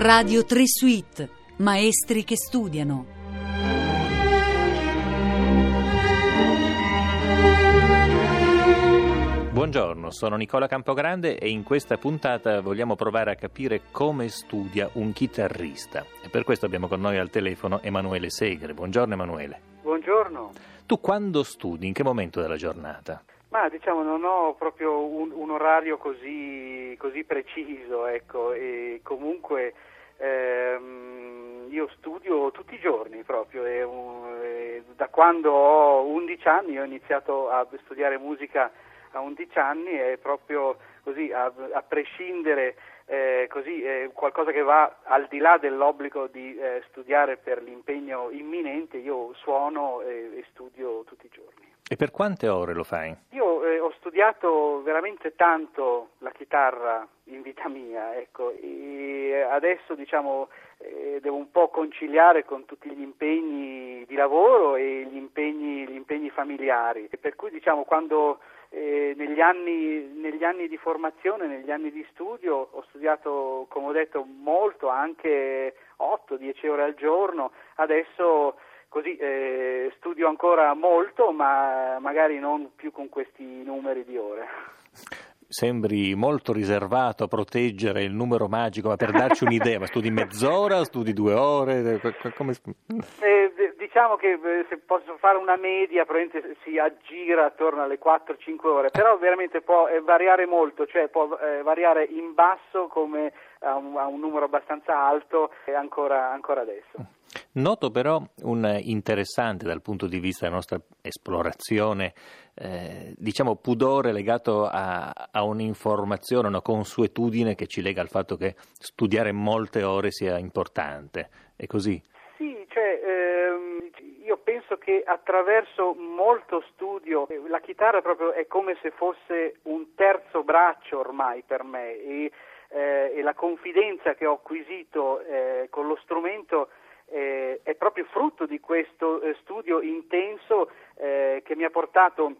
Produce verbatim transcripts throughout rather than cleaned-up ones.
Radio tre Suite, maestri che studiano. Buongiorno, sono Nicola Campogrande e in questa puntata vogliamo provare a capire come studia un chitarrista. E per questo abbiamo con noi al telefono Emanuele Segre. Buongiorno Emanuele. Buongiorno. Tu quando studi, in che momento della giornata? Ma diciamo non ho proprio un, un orario così, così preciso, ecco, e comunque ehm, io studio tutti i giorni proprio, e, um, e da quando ho undici anni io ho iniziato a studiare musica a undici anni, è proprio così a, a prescindere, eh, così eh, qualcosa che va al di là dell'obbligo di eh, studiare per l'impegno imminente. Io suono e, e studio tutti i giorni. E per quante ore lo fai? Io eh, ho studiato veramente tanto la chitarra in vita mia, ecco, e adesso diciamo eh, devo un po' conciliare con tutti gli impegni di lavoro e gli impegni, gli impegni familiari, e per cui diciamo quando Eh, negli anni, negli anni di formazione, negli anni di studio ho studiato, come ho detto, molto, anche otto dieci ore al giorno. Adesso così eh, studio ancora molto, ma magari non più con questi numeri di ore. Sembri molto riservato a proteggere il numero magico, ma per darci un'idea, ma studi mezz'ora, studi due ore? Come... Eh, diciamo che se posso fare una media, probabilmente si aggira attorno alle quattro cinque ore, però veramente può eh, variare molto, cioè può eh, variare in basso come a un, a un numero abbastanza alto, e ancora, ancora adesso. Noto però un interessante, dal punto di vista della nostra esplorazione, eh, diciamo pudore legato a, a un'informazione, una consuetudine che ci lega al fatto che studiare molte ore sia importante. È così? Sì, cioè ehm, io penso che attraverso molto studio la chitarra proprio è come se fosse un terzo braccio ormai per me, e, eh, e la confidenza che ho acquisito eh, con lo strumento Eh, è proprio frutto di questo eh, studio intenso eh, che mi ha portato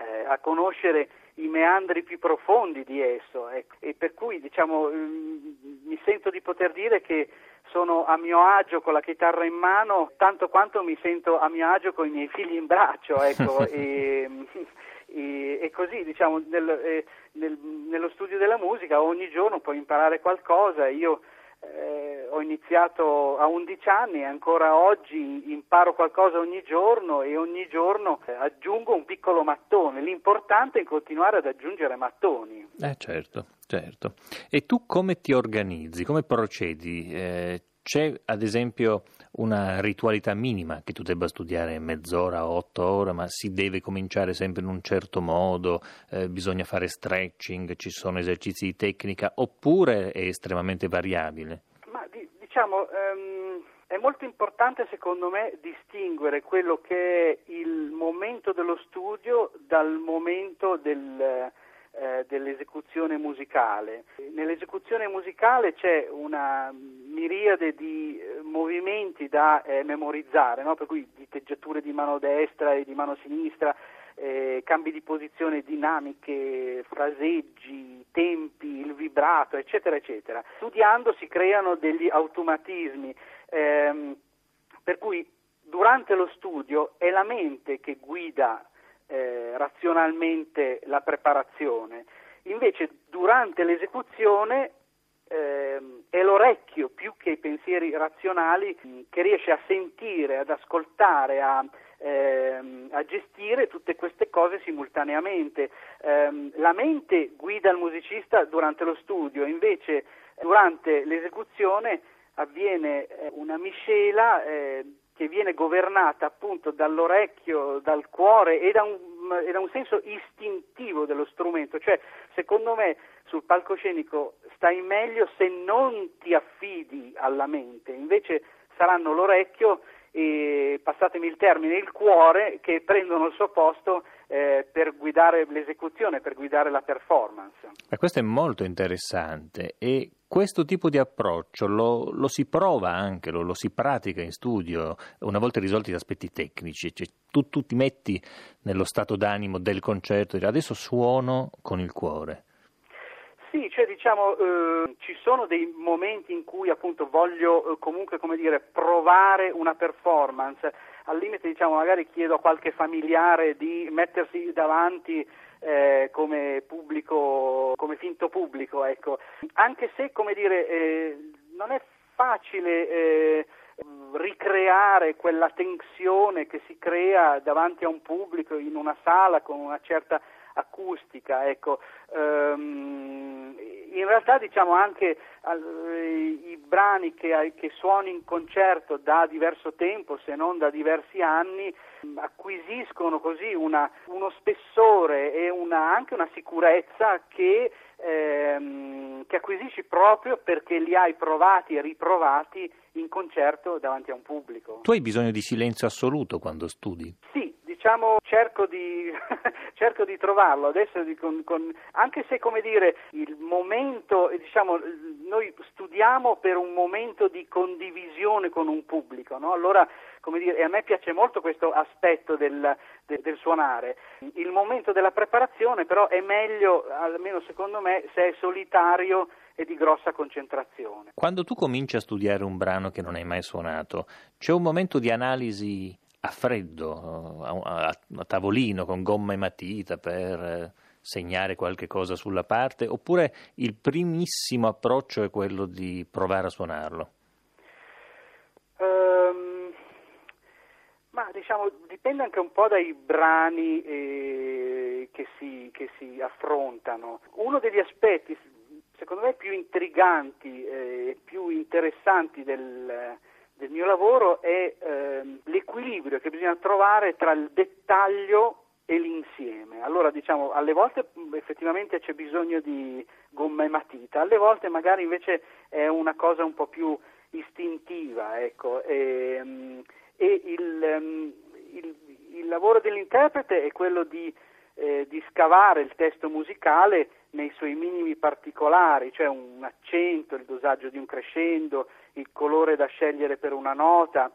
eh, a conoscere i meandri più profondi di esso, eh, e per cui diciamo mh, mi sento di poter dire che sono a mio agio con la chitarra in mano tanto quanto mi sento a mio agio con i miei figli in braccio, ecco. e, e, e così diciamo nel, eh, nel, nello studio della musica ogni giorno puoi imparare qualcosa. Io Eh, ho iniziato a undici anni e ancora oggi imparo qualcosa ogni giorno, e ogni giorno aggiungo un piccolo mattone. L'importante è continuare ad aggiungere mattoni. Eh certo, certo. E tu come ti organizzi? Come procedi? Eh, c'è ad esempio una ritualità minima che tu debba studiare mezz'ora, otto ore, ma si deve cominciare sempre in un certo modo, eh, bisogna fare stretching, ci sono esercizi di tecnica, oppure è estremamente variabile? Ma di, diciamo ehm, è molto importante secondo me distinguere quello che è il momento dello studio dal momento del... dell'esecuzione musicale. Nell'esecuzione musicale c'è una miriade di movimenti da eh, memorizzare, no? Per cui diteggiature di mano destra e di mano sinistra, eh, cambi di posizione, dinamiche, fraseggi, tempi, il vibrato, eccetera eccetera. Studiando si creano degli automatismi, ehm, per cui durante lo studio è la mente che guida Eh, razionalmente la preparazione, invece durante l'esecuzione eh, è l'orecchio, più che i pensieri razionali, che riesce a sentire, ad ascoltare, a, eh, a gestire tutte queste cose simultaneamente. Eh, la mente guida il musicista durante lo studio, invece durante l'esecuzione avviene una miscela eh, che viene governata appunto dall'orecchio, dal cuore e da, un, e da un senso istintivo dello strumento. Cioè, secondo me, sul palcoscenico stai meglio se non ti affidi alla mente, invece saranno l'orecchio e, passatemi il termine, il cuore che prendono il suo posto eh, per guidare l'esecuzione, per guidare la performance. Ma questo è molto interessante, e questo tipo di approccio lo, lo si prova anche, lo, lo si pratica in studio, una volta risolti gli aspetti tecnici. Cioè, tu, tu ti metti nello stato d'animo del concerto, adesso suono con il cuore. Sì, cioè diciamo eh, ci sono dei momenti in cui appunto voglio eh, comunque come dire provare una performance, al limite diciamo magari chiedo a qualche familiare di mettersi davanti eh, come pubblico, come finto pubblico, ecco, anche se come dire eh, non è facile eh, ricreare quella tensione che si crea davanti a un pubblico in una sala con una certa acustica, ecco. Um, in realtà diciamo anche al, i brani che, che suono in concerto da diverso tempo, se non da diversi anni, acquisiscono così una, uno spessore e una, anche una sicurezza che, ehm, che acquisisci proprio perché li hai provati e riprovati in concerto davanti a un pubblico. Tu hai bisogno di silenzio assoluto quando studi? Sì. Diciamo, cerco di, cerco di trovarlo adesso, di, con, con, anche se come dire il momento, diciamo, noi studiamo per un momento di condivisione con un pubblico, no? Allora, come dire, e a me piace molto questo aspetto del, de, del suonare. Il momento della preparazione però è meglio, almeno secondo me, se è solitario e di grossa concentrazione. Quando tu cominci a studiare un brano che non hai mai suonato, c'è un momento di analisi a freddo, a, a, a tavolino, con gomma e matita per segnare qualche cosa sulla parte, oppure il primissimo approccio è quello di provare a suonarlo? Um, ma diciamo dipende anche un po' dai brani eh, che, si, che si affrontano. Uno degli aspetti secondo me più intriganti e eh, più interessanti del del mio lavoro è ehm, l'equilibrio che bisogna trovare tra il dettaglio e l'insieme. Allora diciamo, alle volte effettivamente c'è bisogno di gomma e matita, alle volte magari invece è una cosa un po' più istintiva, ecco, e, e il, il, il lavoro dell'interprete è quello di, eh, di scavare il testo musicale nei suoi minimi particolari, cioè un accento, il dosaggio di un crescendo, il colore da scegliere per una nota.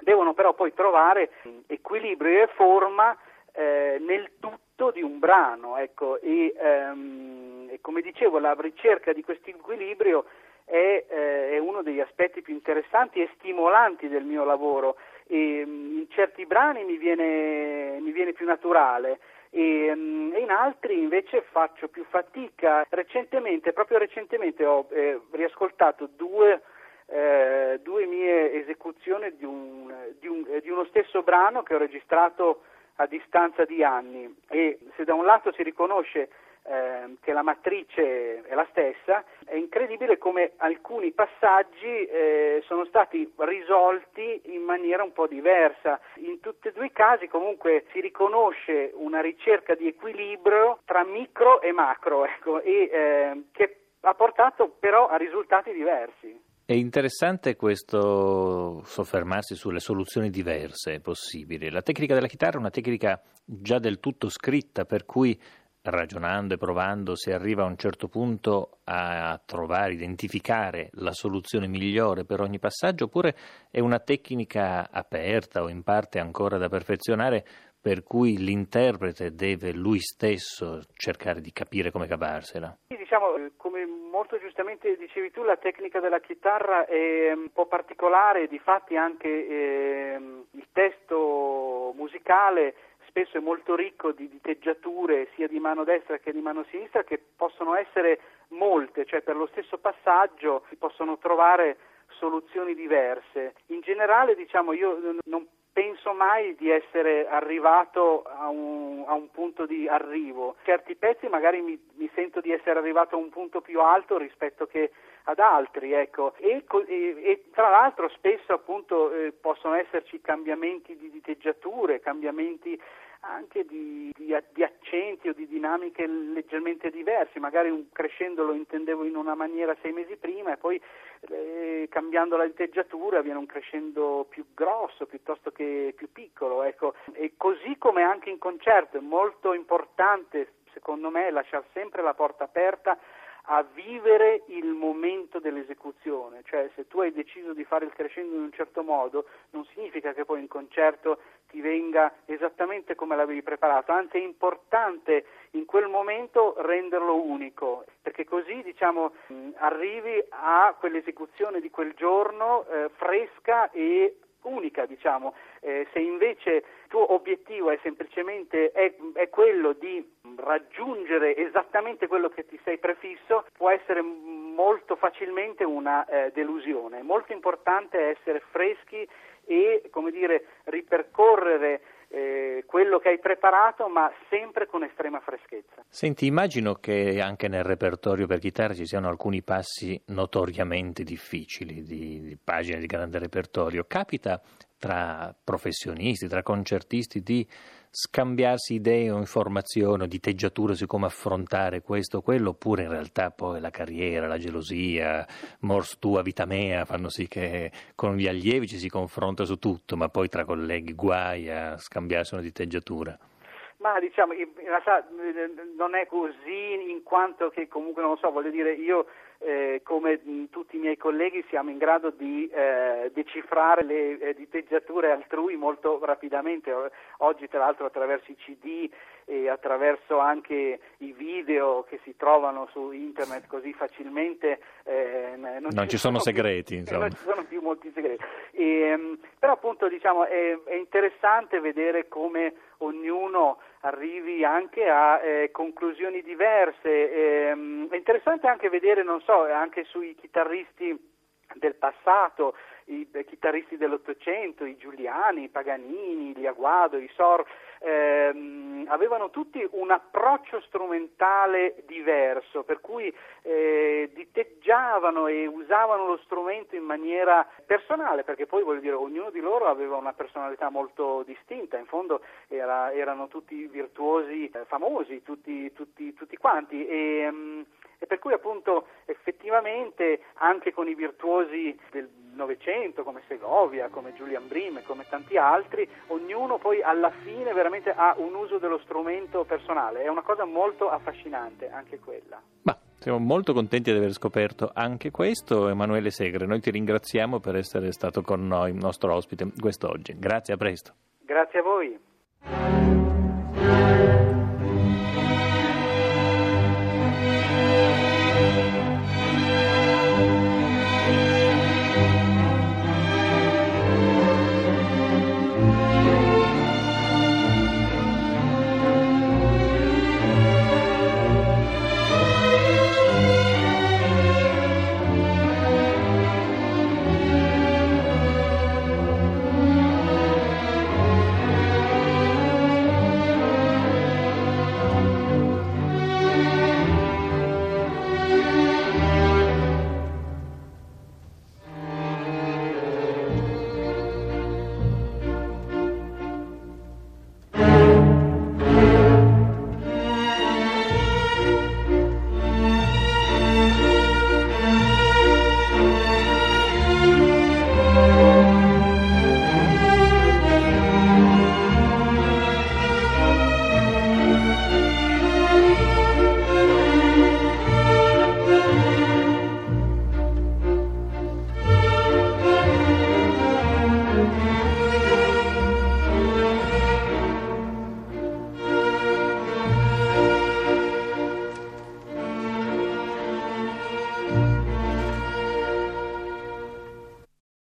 Devono però poi trovare equilibrio e forma eh, nel tutto di un brano, ecco, e, ehm, e come dicevo la ricerca di questo equilibrio è, eh, è uno degli aspetti più interessanti e stimolanti del mio lavoro, e in certi brani mi viene, mi viene più naturale e in altri invece faccio più fatica. Recentemente, proprio recentemente ho eh, riascoltato due, eh, due mie esecuzioni di, un, di, un, di uno stesso brano che ho registrato a distanza di anni, e se da un lato si riconosce eh, che la matrice è la stessa, è incredibile come alcuni passaggi eh, sono stati risolti in maniera un po' diversa. In tutti e due i casi comunque si riconosce una ricerca di equilibrio tra micro e macro, ecco, e, eh, che ha portato però a risultati diversi. È interessante questo soffermarsi sulle soluzioni diverse possibili. La tecnica della chitarra è una tecnica già del tutto scritta, per cui ragionando e provando si arriva a un certo punto a trovare, identificare la soluzione migliore per ogni passaggio, oppure è una tecnica aperta o in parte ancora da perfezionare, per cui l'interprete deve lui stesso cercare di capire come cavarsela? Sì, diciamo, come molto giustamente dicevi tu, la tecnica della chitarra è un po' particolare, difatti anche eh, il testo musicale spesso è molto ricco di, di diteggiature sia di mano destra che di mano sinistra, che possono essere molte, cioè per lo stesso passaggio si possono trovare soluzioni diverse. In generale, diciamo, io non penso mai di essere arrivato a un, a un punto di arrivo. Certi pezzi magari mi, mi sento di essere arrivato a un punto più alto rispetto che ad altri, ecco, e, e, e tra l'altro spesso appunto eh, possono esserci cambiamenti di diteggiature, cambiamenti anche di, di, di accenti o di dinamiche leggermente diversi, magari un crescendo lo intendevo in una maniera sei mesi prima e poi eh, cambiando la diteggiatura viene un crescendo più grosso piuttosto che più piccolo, ecco, e così come anche in concerto è molto importante secondo me lasciare sempre la porta aperta a vivere il momento dell'esecuzione, cioè se tu hai deciso di fare il crescendo in un certo modo non significa che poi in concerto ti venga esattamente come l'avevi preparato, anzi è importante in quel momento renderlo unico, perché così diciamo arrivi a quell'esecuzione di quel giorno eh, fresca e unica, diciamo. Eh, se invece il tuo obiettivo è semplicemente è, è quello di raggiungere esattamente quello che ti sei prefisso, può essere molto facilmente una eh, delusione. È molto importante essere freschi e, come dire, ripercorrere Eh, quello che hai preparato, ma sempre con estrema freschezza. Senti, immagino che anche nel repertorio per chitarra ci siano alcuni passi notoriamente difficili di, di pagine di grande repertorio. Capita tra professionisti, tra concertisti di scambiarsi idee o informazioni, di teggiature su come affrontare questo o quello, oppure in realtà poi la carriera, la gelosia, mors tua, vita mea, fanno sì che con gli allievi ci si confronta su tutto, ma poi tra colleghi guai a scambiarsi una diteggiatura? Ma diciamo, in realtà non è così, in quanto che comunque, non lo so, voglio dire, io eh, come mh, tutti i miei colleghi siamo in grado di eh, decifrare le eh, diteggiature altrui molto rapidamente. Oggi tra l'altro attraverso i C D e attraverso anche i video che si trovano su internet così facilmente eh, non, non ci sono, sono segreti più, insomma. Non ci sono più molti segreti e, però appunto diciamo è, è interessante vedere come ognuno arrivi anche a eh, conclusioni diverse. Eh, è interessante anche vedere, non so, anche sui chitarristi del passato, i chitarristi dell'Ottocento, i Giuliani, i Paganini, gli Aguado, i Sor, ehm, avevano tutti un approccio strumentale diverso, per cui eh, diteggiavano e usavano lo strumento in maniera personale, perché poi voglio dire ognuno di loro aveva una personalità molto distinta, in fondo era, erano tutti virtuosi eh, famosi, tutti, tutti, tutti quanti e ehm, e per cui appunto effettivamente anche con i virtuosi del Novecento come Segovia, come Julian Bream e come tanti altri, ognuno poi alla fine veramente ha un uso dello strumento personale, è una cosa molto affascinante anche quella. Ma siamo molto contenti di aver scoperto anche questo. Emanuele Segre, noi ti ringraziamo per essere stato con noi, il nostro ospite quest'oggi. Grazie, a presto. Grazie a voi.